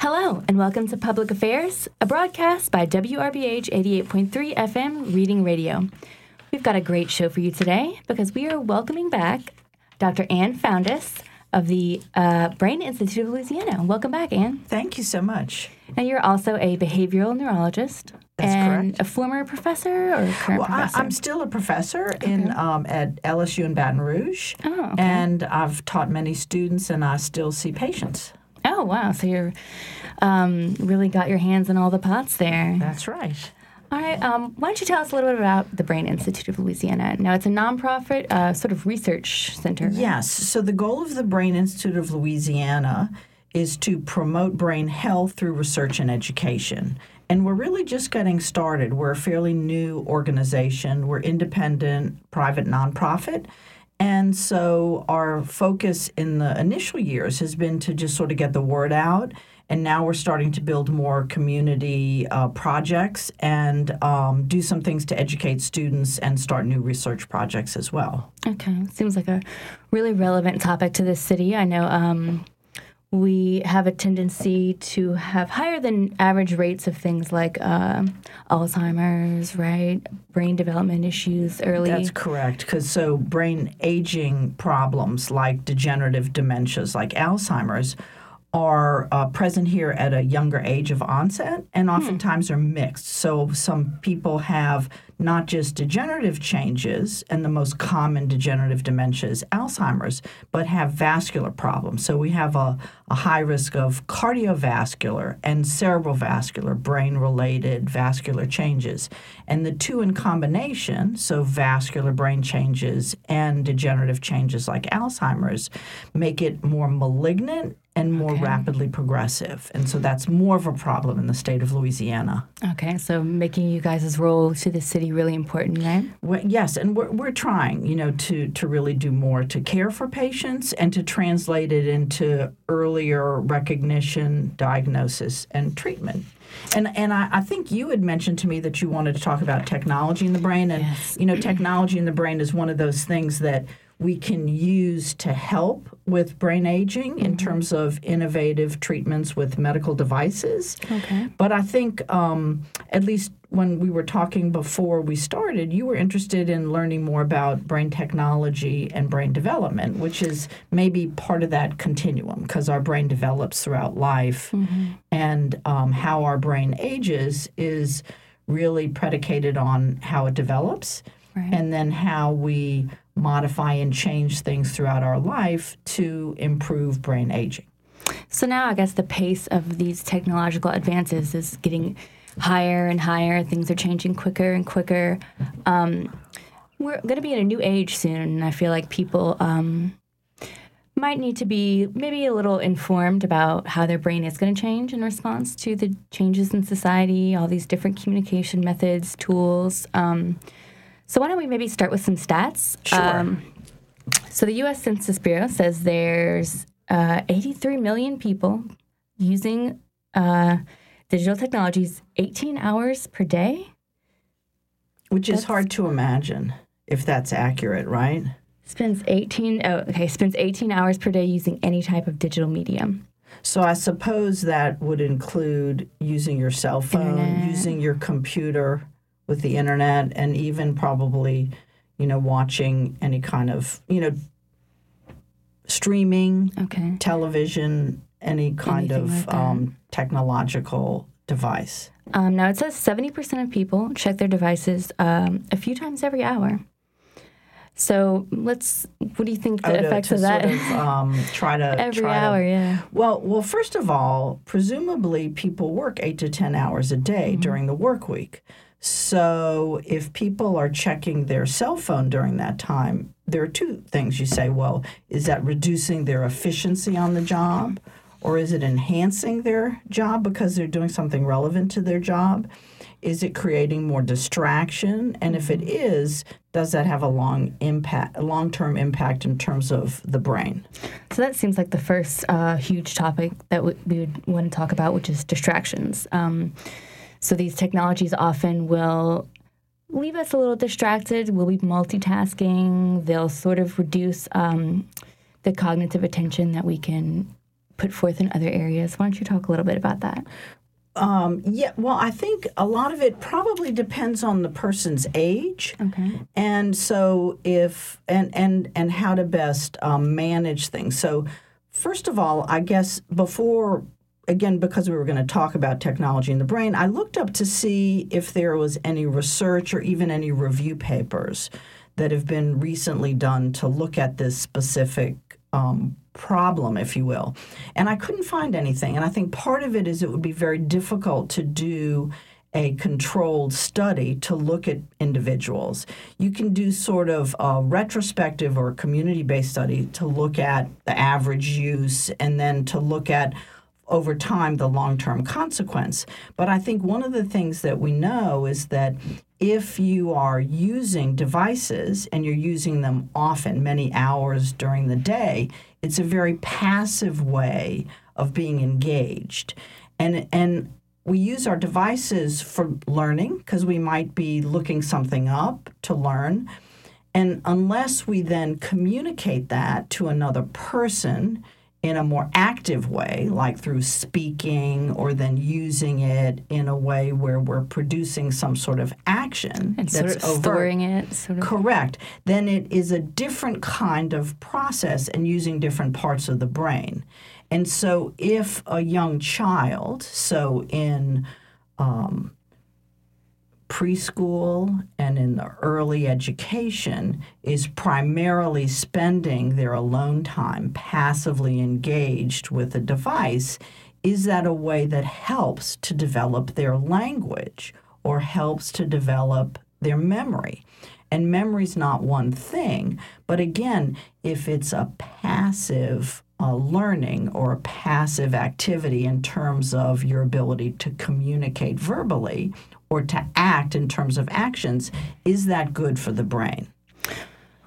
Hello, and welcome to Public Affairs, a broadcast by WRBH 88.3 FM Reading Radio. We've got a great show for you today because we are welcoming back Dr. Anne Foundas of the Brain Institute of Louisiana. Welcome back, Anne. Thank you so much. Now, you're also a behavioral neurologist. That's and correct. A former professor or current professor? I'm still a professor at LSU in Baton Rouge, and I've taught many students, and I still see patients. Oh, wow. So you're really got your hands in all the pots there. That's right. All right. Why don't you tell us a little bit about the Brain Institute of Louisiana? Now, it's a nonprofit sort of research center. Right? Yes. So the goal of the Brain Institute of Louisiana is to promote brain health through research and education. And we're really just getting started. We're a fairly new organization. We're independent, private nonprofit. And so our focus in the initial years has been to just sort of get the word out. And now we're starting to build more community projects and do some things to educate students and start new research projects as well. Okay. Seems like a really relevant topic to this city. I know we have a tendency to have higher than average rates of things like Alzheimer's, right? Brain development issues early. That's correct. So brain aging problems like degenerative dementias, like Alzheimer's, are present here at a younger age of onset and oftentimes are mixed. So some people have not just degenerative changes, and the most common degenerative dementia is Alzheimer's, but have vascular problems. So we have a high risk of cardiovascular and cerebrovascular, brain-related vascular changes. And the two in combination, so vascular brain changes and degenerative changes like Alzheimer's, make it more malignant and more rapidly progressive. And so that's more of a problem in the state of Louisiana. Okay, so making you guys' role to the city really important, right? Well, yes, and we're trying, to really do more to care for patients and to translate it into earlier recognition, diagnosis, and treatment. And I think you had mentioned to me that you wanted to talk about technology in the brain. And, technology in the brain is one of those things that we can use to help with brain aging in terms of innovative treatments with medical devices. Okay. But I think at least when we were talking before we started, you were interested in learning more about brain technology and brain development, which is maybe part of that continuum because our brain develops throughout life and how our brain ages is really predicated on how it develops and then how we modify and change things throughout our life to improve brain aging. So now I guess the pace of these technological advances is getting higher and higher. Things are changing quicker and quicker. We're going to be in a new age soon, and I feel like people might need to be maybe a little informed about how their brain is going to change in response to the changes in society, all these different communication methods, tools. So why don't we maybe start with some stats? Sure. So the U.S. Census Bureau says there's 83 million people using digital technologies 18 hours per day. Which is hard to imagine if that's accurate, right? Spends 18 hours per day using any type of digital medium. So I suppose that would include using your cell phone, using your computer with the internet, and even probably, watching any kind of, streaming, television, technological device. Now it says 70% of people check their devices a few times every hour. So what do you think the effects of that? Well, first of all, presumably people work 8 to 10 hours a day during the work week. So if people are checking their cell phone during that time, there are two things you say. Well, is that reducing their efficiency on the job, or is it enhancing their job because they're doing something relevant to their job? Is it creating more distraction? And if it is, does that have a long-term impact in terms of the brain? So that seems like the first huge topic that we would want to talk about, which is distractions. So these technologies often will leave us a little distracted. We'll be multitasking. They'll sort of reduce the cognitive attention that we can put forth in other areas. Why don't you talk a little bit about that? Well, I think a lot of it probably depends on the person's age. Okay. And so if, and how to best manage things. So first of all, I guess before, again, because we were going to talk about technology in the brain, I looked up to see if there was any research or even any review papers that have been recently done to look at this specific problem, if you will. And I couldn't find anything. And I think part of it is it would be very difficult to do a controlled study to look at individuals. You can do sort of a retrospective or community-based study to look at the average use and then to look at over time the long-term consequence. But I think one of the things that we know is that if you are using devices and you're using them often, many hours during the day, it's a very passive way of being engaged. And we use our devices for learning because we might be looking something up to learn. And unless we then communicate that to another person in a more active way, like through speaking or then using it in a way where we're producing some sort of action. And that's sort of overt. Storing it. Sort of. Correct. Then it is a different kind of process and using different parts of the brain. And so if a young child, so in preschool and in the early education is primarily spending their alone time passively engaged with a device, is that a way that helps to develop their language or helps to develop their memory? And memory's not one thing, but again, if it's a passive learning or a passive activity in terms of your ability to communicate verbally or to act in terms of actions, is that good for the brain?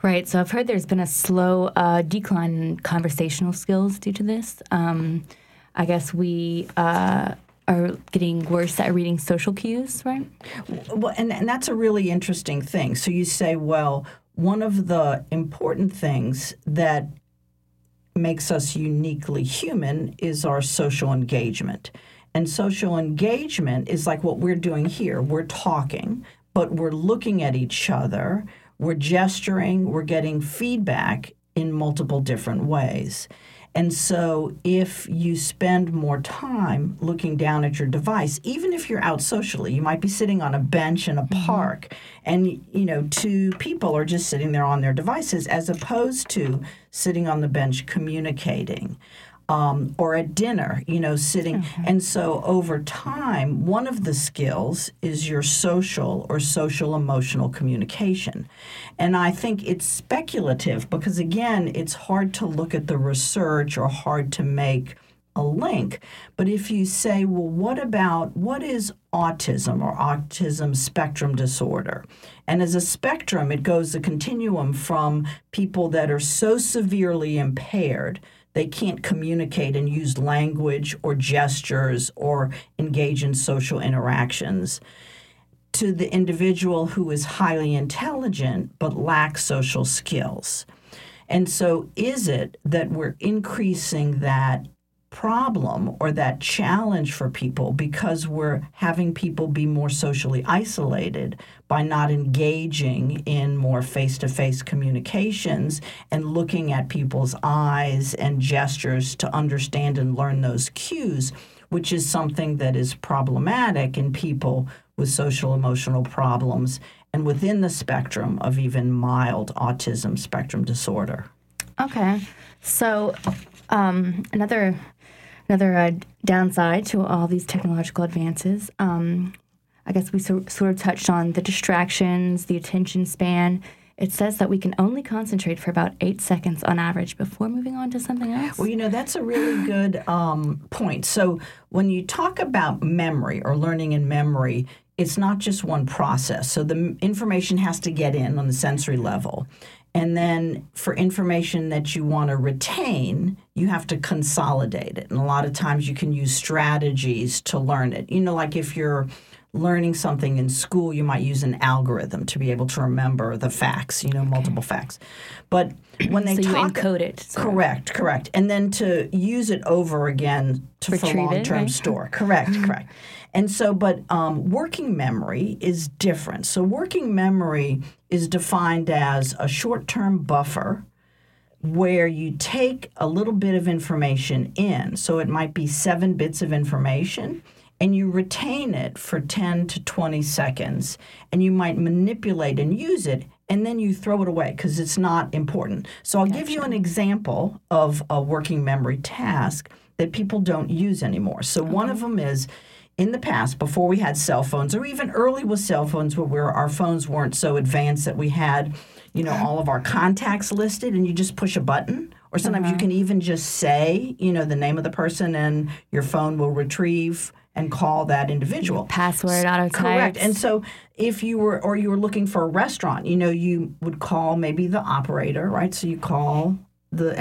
Right. So I've heard there's been a slow decline in conversational skills due to this. I guess we are getting worse at reading social cues, right? Well, and that's a really interesting thing. So you say, well, one of the important things that makes us uniquely human is our social engagement. And social engagement is like what we're doing here. We're talking, but we're looking at each other. We're gesturing. We're getting feedback in multiple different ways. And so if you spend more time looking down at your device, even if you're out socially, you might be sitting on a bench in a park and, you know, two people are just sitting there on their devices as opposed to sitting on the bench communicating. Or at dinner, you know, sitting. Mm-hmm. And so over time, one of the skills is your social or social emotional communication. And I think it's speculative because, again, it's hard to look at the research or hard to make a link. But if you say, well, what is autism or autism spectrum disorder? And as a spectrum, it goes the continuum from people that are so severely impaired they can't communicate and use language or gestures or engage in social interactions, to the individual who is highly intelligent but lacks social skills. And so is it that we're increasing that problem or that challenge for people because we're having people be more socially isolated by not engaging in more face-to-face communications and looking at people's eyes and gestures to understand and learn those cues, which is something that is problematic in people with social emotional problems and within the spectrum of even mild autism spectrum disorder. Okay. So another downside to all these technological advances, I guess we sort of touched on the distractions, the attention span. It says that we can only concentrate for about 8 seconds on average before moving on to something else. Well, you know, that's a really good point. So when you talk about memory or learning in memory, it's not just one process. So the information has to get in on the sensory level. And then for information that you want to retain, you have to consolidate it. And a lot of times you can use strategies to learn it. You know, like if you're learning something in school, you might use an algorithm to be able to remember the facts, multiple facts. But when they talk, you encode it. So. Correct. And then to use it over again for long-term store. Correct. And so, but working memory is different. So working memory is defined as a short-term buffer where you take a little bit of information in. So it might be 7 bits of information, and you retain it for 10 to 20 seconds, and you might manipulate and use it, and then you throw it away because it's not important. So I'll give you an example of a working memory task that people don't use anymore. So one of them is, in the past, before we had cell phones, or even early with cell phones where our phones weren't so advanced that we had, all of our contacts listed, and you just push a button. Or sometimes you can even just say, the name of the person, and your phone will retrieve and call that individual. Password auto-types. Correct. And so if you were looking for a restaurant, you would call maybe the operator, right? So you call the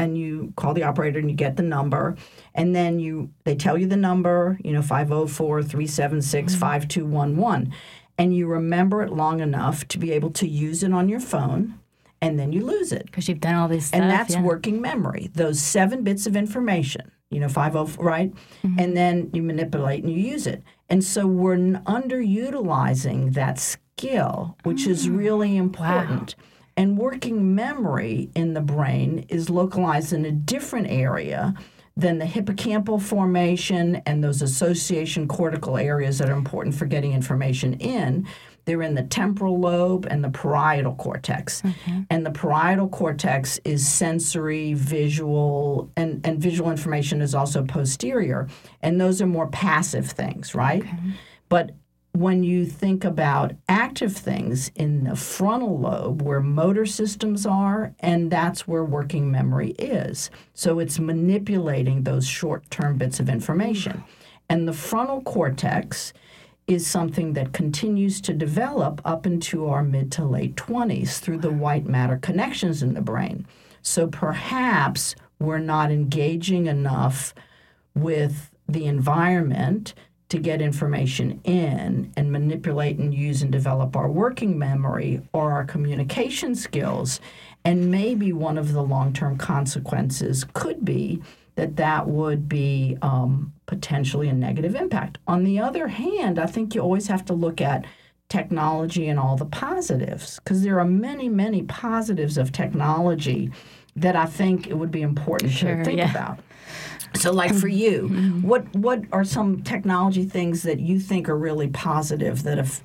operator and you get the number, and then they tell you the number, 504-376-5211, and you remember it long enough to be able to use it on your phone, and then you lose it because you've done all this stuff. And that's working memory. Those 7 bits of information, 504, right? Mm-hmm. And then you manipulate and you use it. And so we're underutilizing that skill, which is really important. Wow. And working memory in the brain is localized in a different area than the hippocampal formation and those association cortical areas that are important for getting information in. They're in the temporal lobe and the parietal cortex. Okay. And the parietal cortex is sensory, visual, and visual information is also posterior. And those are more passive things, right? Okay. But when you think about active things in the frontal lobe where motor systems are, and that's where working memory is. So it's manipulating those short-term bits of information. And the frontal cortex is something that continues to develop up into our mid to late 20s through the white matter connections in the brain. So perhaps we're not engaging enough with the environment to get information in and manipulate and use and develop our working memory or our communication skills. And maybe one of the long-term consequences could be that would be potentially a negative impact. On the other hand, I think you always have to look at technology and all the positives, because there are many, many positives of technology that I think it would be important to think about. So, like for you, what are some technology things that you think are really positive that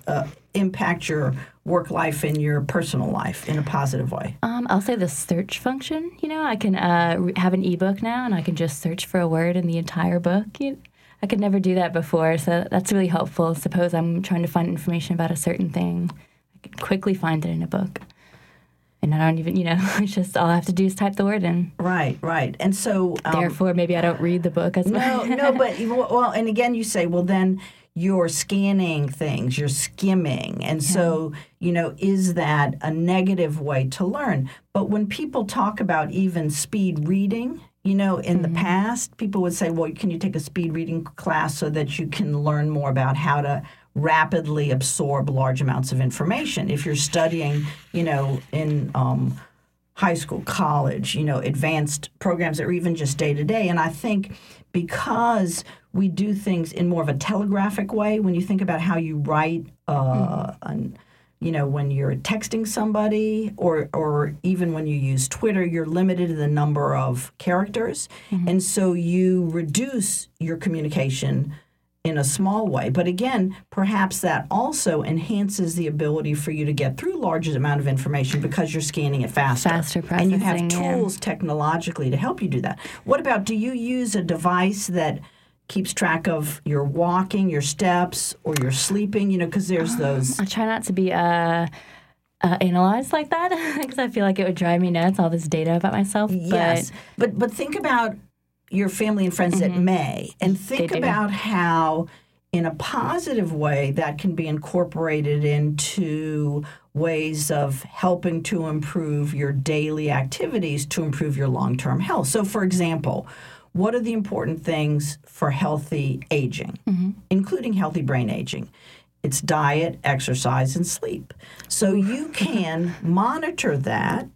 impact your work life and your personal life in a positive way? I'll say the search function. I can have an ebook now, and I can just search for a word in the entire book. I could never do that before, so that's really helpful. Suppose I'm trying to find information about a certain thing, I can quickly find it in a book. And I don't even, it's just all I have to do is type the word in. Right. And so... therefore, maybe I don't read the book as much. No, but, and again, you say, then you're scanning things, you're skimming. And so, is that a negative way to learn? But when people talk about even speed reading, in the past, people would say, can you take a speed reading class so that you can learn more about how to rapidly absorb large amounts of information. If you're studying, in high school, college, advanced programs or even just day-to-day. And I think because we do things in more of a telegraphic way, when you think about how you write, when you're texting somebody or even when you use Twitter, you're limited to the number of characters. Mm-hmm. And so you reduce your communication in a small way. But again, perhaps that also enhances the ability for you to get through large amount of information because you're scanning it faster. Faster processing, and you have tools technologically to help you do that. What about, do you use a device that keeps track of your walking, your steps, or your sleeping? Because there's those... I try not to be analyzed like that because I feel like it would drive me nuts, all this data about myself. Yes, but think about your family and friends that may. And think about how, in a positive way, that can be incorporated into ways of helping to improve your daily activities to improve your long-term health. So, for example, what are the important things for healthy aging, including healthy brain aging? It's diet, exercise, and sleep. So you can monitor that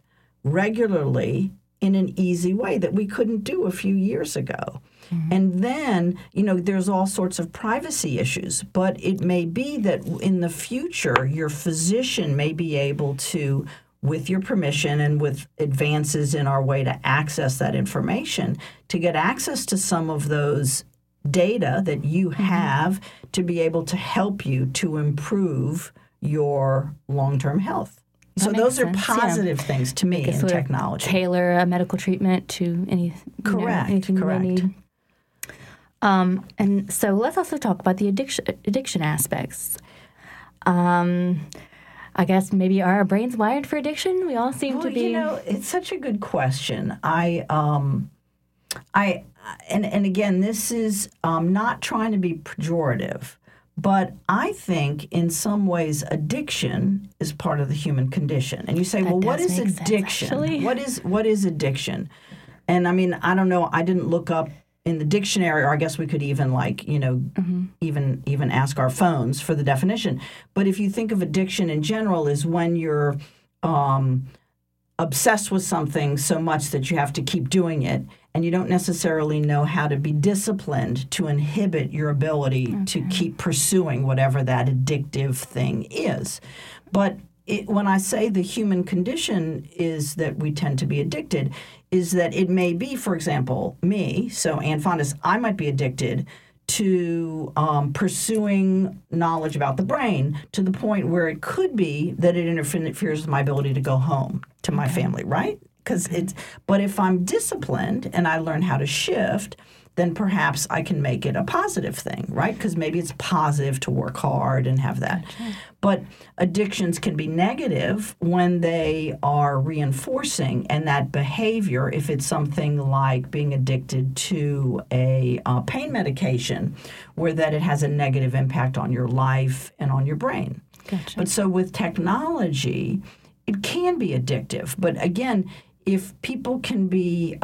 regularly in an easy way that we couldn't do a few years ago. Mm-hmm. And then, you know, there's all sorts of privacy issues, but it may be that in the future, your physician may be able to, with your permission and with advances in our way to access that information, to get access to some of those data that you have to be able to help you to improve your long-term health. That so those sense. Are positive things to me in technology. Tailor a medical treatment to any, correct, know, anything correct. They need. And so let's also talk about the addiction aspects. I guess maybe are our brains wired for addiction? We all seem to be. You know, it's such a good question. And again, this is not trying to be pejorative, but I think in some ways addiction is part of the human condition. And you say, well, what is addiction? Sense, what is addiction? And I mean, I don't know. I didn't look up in the dictionary, or I guess we could even like, you know, even ask our phones for the definition. But if you think of addiction in general is when you're obsessed with something so much that you have to keep doing it, and you don't necessarily know how to be disciplined to inhibit your ability to keep pursuing whatever that addictive thing is. But when I say the human condition is that we tend to be addicted, is that it may be, for example, me, so Anne Foundas, I might be addicted to pursuing knowledge about the brain to the point where it could be that it interferes with my ability to go home to my family, right? Because it's, but if I'm disciplined and I learn how to shift, then perhaps I can make it a positive thing, right? Because maybe it's positive to work hard and have that. Gotcha. But addictions can be negative when they are reinforcing, and that behavior, if it's something like being addicted to a pain medication, where that it has a negative impact on your life and on your brain. Gotcha. But so with technology, it can be addictive, but again, if people can be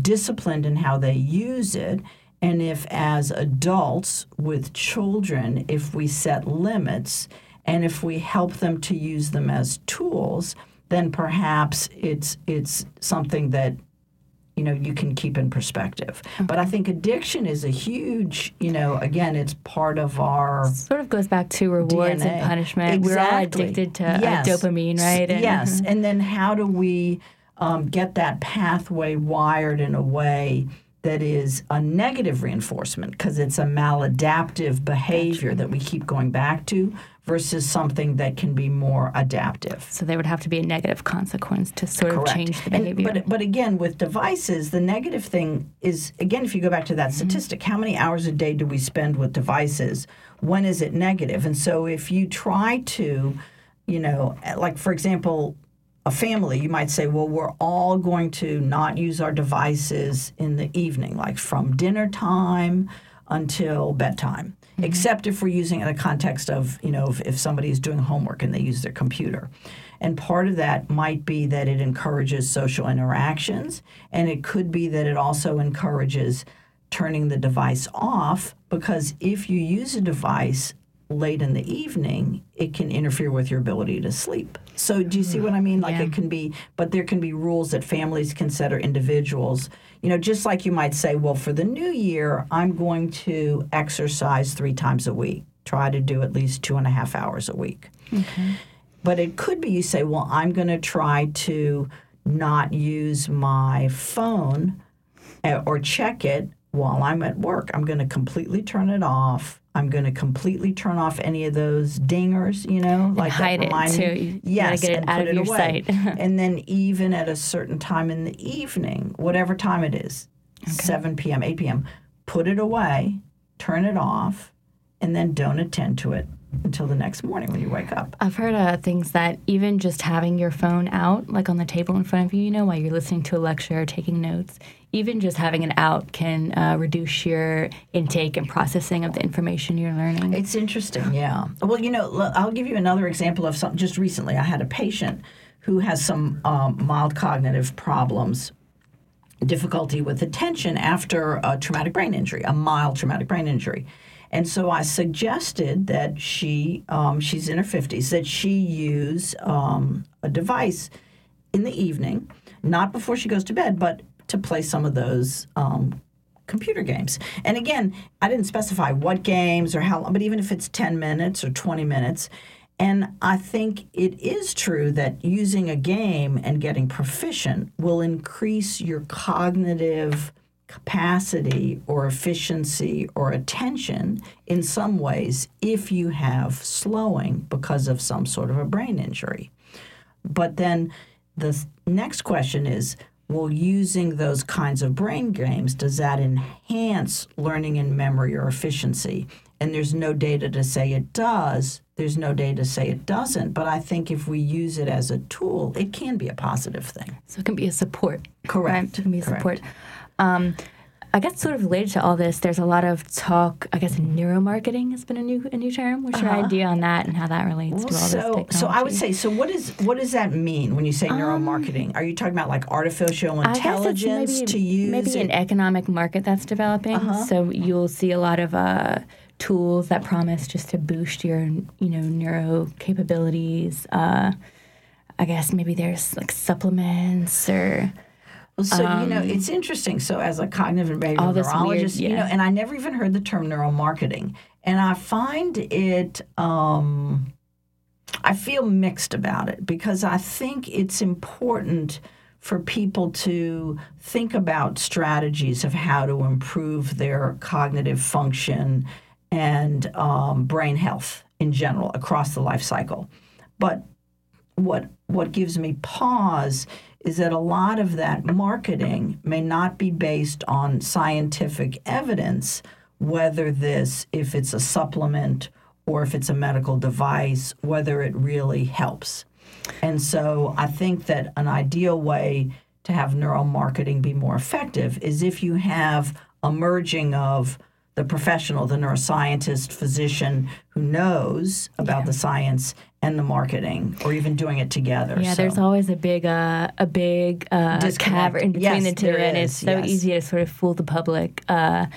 disciplined in how they use it, and if as adults with children, if we set limits and if we help them to use them as tools, then perhaps it's something that, you know, you can keep in perspective. Okay. But I think addiction is a huge, you know, again, it's part of our sort of goes back to rewards DNA. And punishment. Exactly. We're all addicted to dopamine, right? And, and then how do we get that pathway wired in a way that is a negative reinforcement, because it's a maladaptive behavior that we keep going back to versus something that can be more adaptive. So there would have to be a negative consequence to sort of change the behavior. But again, with devices, the negative thing is, again, if you go back to that statistic, how many hours a day do we spend with devices? When is it negative? And so if you try to, you know, like, for example, a family, you might say, well, we're all going to not use our devices in the evening, like from dinner time until bedtime, except if we're using it in a context of, you know, if somebody is doing homework and they use their computer. And part of that might be that it encourages social interactions, and it could be that it also encourages turning the device off, because if you use a device late in the evening, it can interfere with your ability to sleep. So do you see what I mean? Like it can be, but there can be rules that families can set or individuals, you know, just like you might say, well, for the new year, I'm going to exercise 3 times a week, try to do at least 2.5 hours a week. Okay. But it could be you say, well, I'm going to try to not use my phone or check it while I'm at work. I'm going to completely turn it off. I'm going to completely turn off any of those dingers, you know, like hide it too. Yes, get it out of your sight. And then even at a certain time in the evening, whatever time it is, 7 p.m., 8 p.m., put it away, turn it off, and then don't attend to it until the next morning when you wake up. I've heard things that even just having your phone out, like on the table in front of you, you know, while you're listening to a lecture or taking notes, even just having it out can reduce your intake and processing of the information you're learning. It's interesting, yeah. Well, you know, I'll give you another example of something. Just recently, I had a patient who has some mild cognitive problems, difficulty with attention after a traumatic brain injury, a mild traumatic brain injury. And so I suggested that she, she's in her 50s, that she use a device in the evening, not before she goes to bed, but to play some of those computer games. And again, I didn't specify what games or how long, but even if it's 10 minutes or 20 minutes. And I think it is true that using a game and getting proficient will increase your cognitive capacity or efficiency or attention in some ways if you have slowing because of some sort of a brain injury. But then the next question is, well, using those kinds of brain games, does that enhance learning and memory or efficiency? And there's no data to say it does. There's no data to say it doesn't. But I think if we use it as a tool, it can be a positive thing. So it can be a support. Correct. Right? It can be a support. I guess sort of related to all this, there's a lot of talk, I guess neuromarketing has been a new term. What's your idea on that and how that relates to all this technology? So I would say, what does that mean when you say neuromarketing? Are you talking about like artificial intelligence to use? Maybe an economic market that's developing. So you'll see a lot of tools that promise just to boost your neuro capabilities. I guess maybe there's like supplements or... So, it's interesting. So as a cognitive and behavioral neurologist, and I never even heard the term neuromarketing. And I find it, I feel mixed about it because I think it's important for people to think about strategies of how to improve their cognitive function and brain health in general across the life cycle. But what gives me pause is that a lot of that marketing may not be based on scientific evidence, whether if it's a supplement or if it's a medical device, whether it really helps. And so I think that an ideal way to have neuromarketing be more effective is if you have a merging of the professional, the neuroscientist, physician who knows about the science and the marketing, or even doing it together. Yeah, so There's always a big cavern between the two, and it's so easy to sort of fool the public, to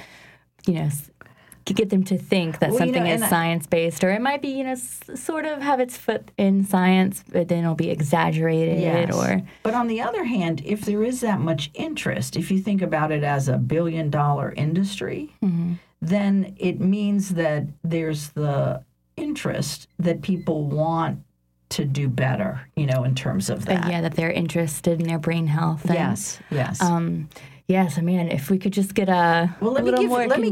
get them to think that something is science-based, or it might be, sort of have its foot in science, but then it'll be exaggerated. Yes. But on the other hand, if there is that much interest, if you think about it as a billion-dollar industry, then it means that there's the interest that people want to do better, in terms of that. Yeah, that they're interested in their brain health. And, yes. Yes, I mean, if we could just get Let me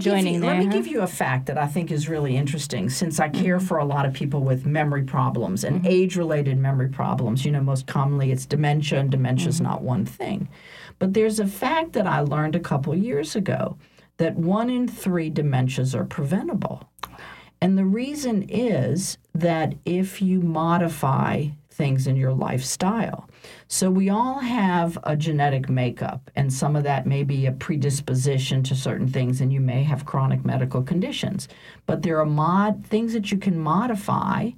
give you a fact that I think is really interesting, since I care for a lot of people with memory problems and age-related memory problems. Most commonly it's dementia, and dementia is not one thing. But there's a fact that I learned a couple years ago that 1 in 3 dementias are preventable. And the reason is that if you modify things in your lifestyle. So we all have a genetic makeup, and some of that may be a predisposition to certain things, and you may have chronic medical conditions. But there are things that you can modify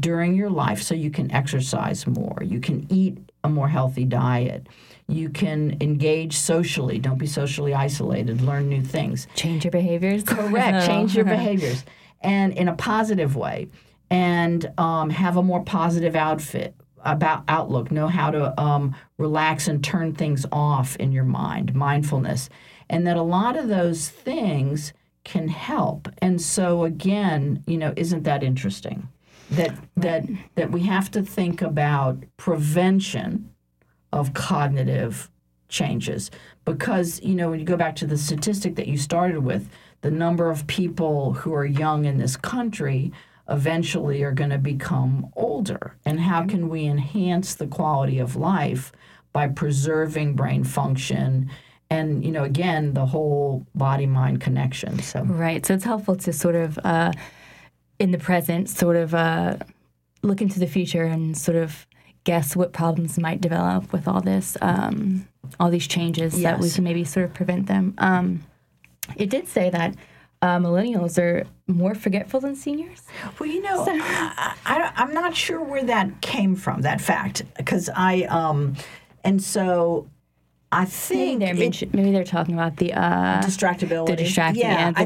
during your life, so you can exercise more, you can eat a more healthy diet, you can engage socially, don't be socially isolated, learn new things. Change your behaviors. Correct, change your behaviors. And in a positive way. And have a more positive outlook, know how to relax and turn things off in your mind, mindfulness. And that a lot of those things can help. And so again, isn't that interesting? That we have to think about prevention of cognitive changes. Because, when you go back to the statistic that you started with, the number of people who are young in this country eventually are going to become older. And how can we enhance the quality of life by preserving brain function and, again, the whole body-mind connection. So. Right. So it's helpful to sort of, in the present, sort of look into the future and sort of guess what problems might develop with all this, all these changes that we can maybe sort of prevent them. It did say that millennials are more forgetful than seniors? Well, I'm not sure where that came from, that fact, because and so I think maybe they're talking about the distractibility. The distractibility,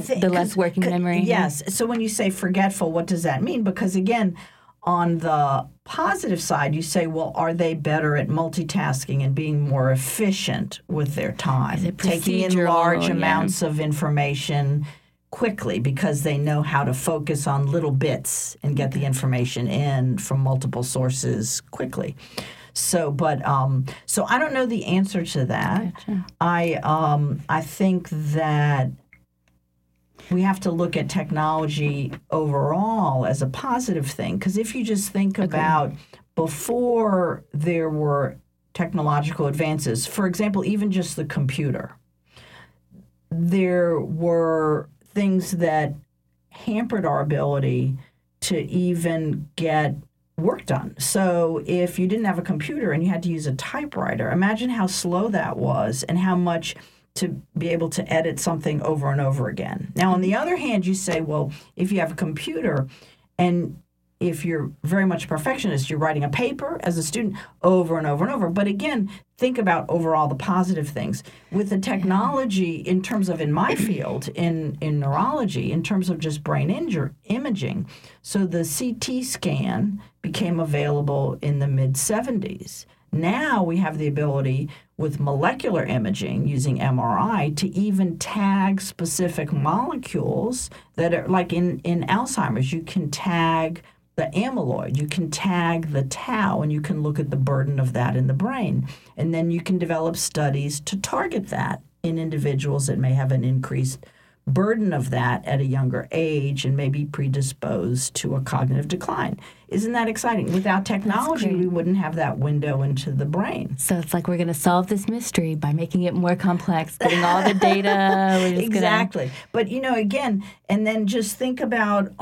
yeah, the less working memory. Yes. So when you say forgetful, what does that mean? Because again, on the positive side, you say, well, are they better at multitasking and being more efficient with their time, taking in large amounts of information quickly because they know how to focus on little bits and get the information in from multiple sources quickly? So, but so I don't know the answer to that. Gotcha. I think that we have to look at technology overall as a positive thing, because if you just think about before there were technological advances, for example, even just the computer, there were things that hampered our ability to even get work done. So if you didn't have a computer and you had to use a typewriter, imagine how slow that was and how much to be able to edit something over and over again. Now, on the other hand, you say, well, if you have a computer and if you're very much a perfectionist, you're writing a paper as a student over and over and over. But again, think about overall the positive things. With the technology in terms of, in my field, in neurology, in terms of just brain imaging, so the CT scan became available in the mid-'70s. Now we have the ability with molecular imaging using MRI to even tag specific molecules that are like in Alzheimer's. You can tag the amyloid, you can tag the tau, and you can look at the burden of that in the brain. And then you can develop studies to target that in individuals that may have an increased burden of that at a younger age and may be predisposed to a cognitive decline. Isn't that exciting? Without technology, we wouldn't have that window into the brain. So it's like we're going to solve this mystery by making it more complex, getting all the data. Exactly. But, you know, again, and then just think about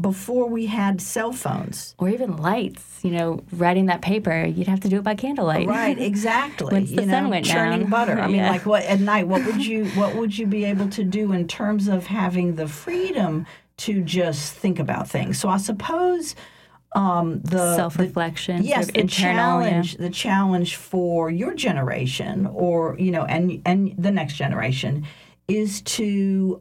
before we had cell phones. Or even lights. You know, writing that paper, you'd have to do it by candlelight. Right, exactly. Once the sun went down. Churning butter. I mean, like at night, what would you be able to do in terms of having the freedom to just think about things? So I suppose... the self-reflection, the challenge for your generation, or and the next generation, is to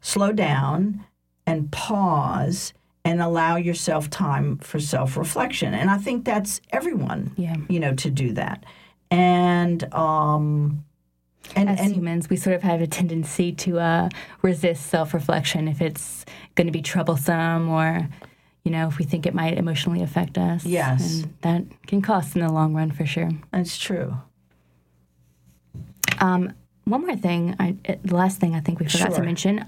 slow down and pause and allow yourself time for self-reflection. And I think that's everyone, to do that. And as humans, we sort of have a tendency to resist self-reflection if it's going to be troublesome or. If we think it might emotionally affect us. Yes. And that can cost in the long run for sure. That's true. One more thing, the last thing I think we forgot to mention,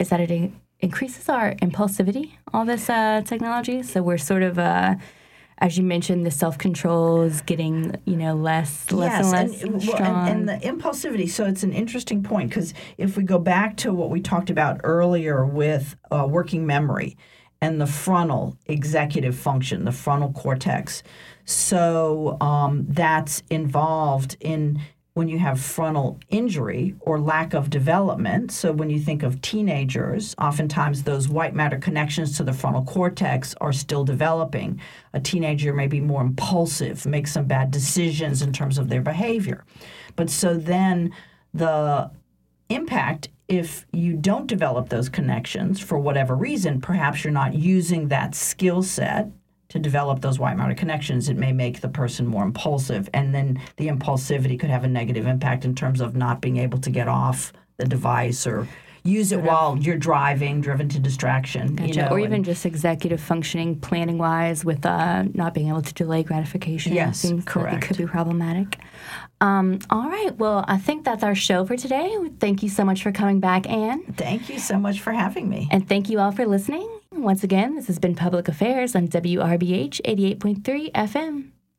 is that it increases our impulsivity, all this technology. So we're sort of, as you mentioned, the self-control is getting, less and less strong. And the impulsivity, so it's an interesting point, because if we go back to what we talked about earlier with working memory, and the frontal executive function, the frontal cortex. So that's involved in when you have frontal injury or lack of development. So when you think of teenagers, oftentimes those white matter connections to the frontal cortex are still developing. A teenager may be more impulsive, make some bad decisions in terms of their behavior. But so then the impact, if you don't develop those connections for whatever reason, perhaps you're not using that skill set to develop those white matter connections, it may make the person more impulsive. And then the impulsivity could have a negative impact in terms of not being able to get off the device or use it while you're driving, driven to distraction. Gotcha. Or even just executive functioning, planning-wise, with not being able to delay gratification. Yes, correct. It could be problematic. All right. Well, I think that's our show for today. Thank you so much for coming back, Anne. Thank you so much for having me. And thank you all for listening. Once again, this has been Public Affairs on WRBH 88.3 FM.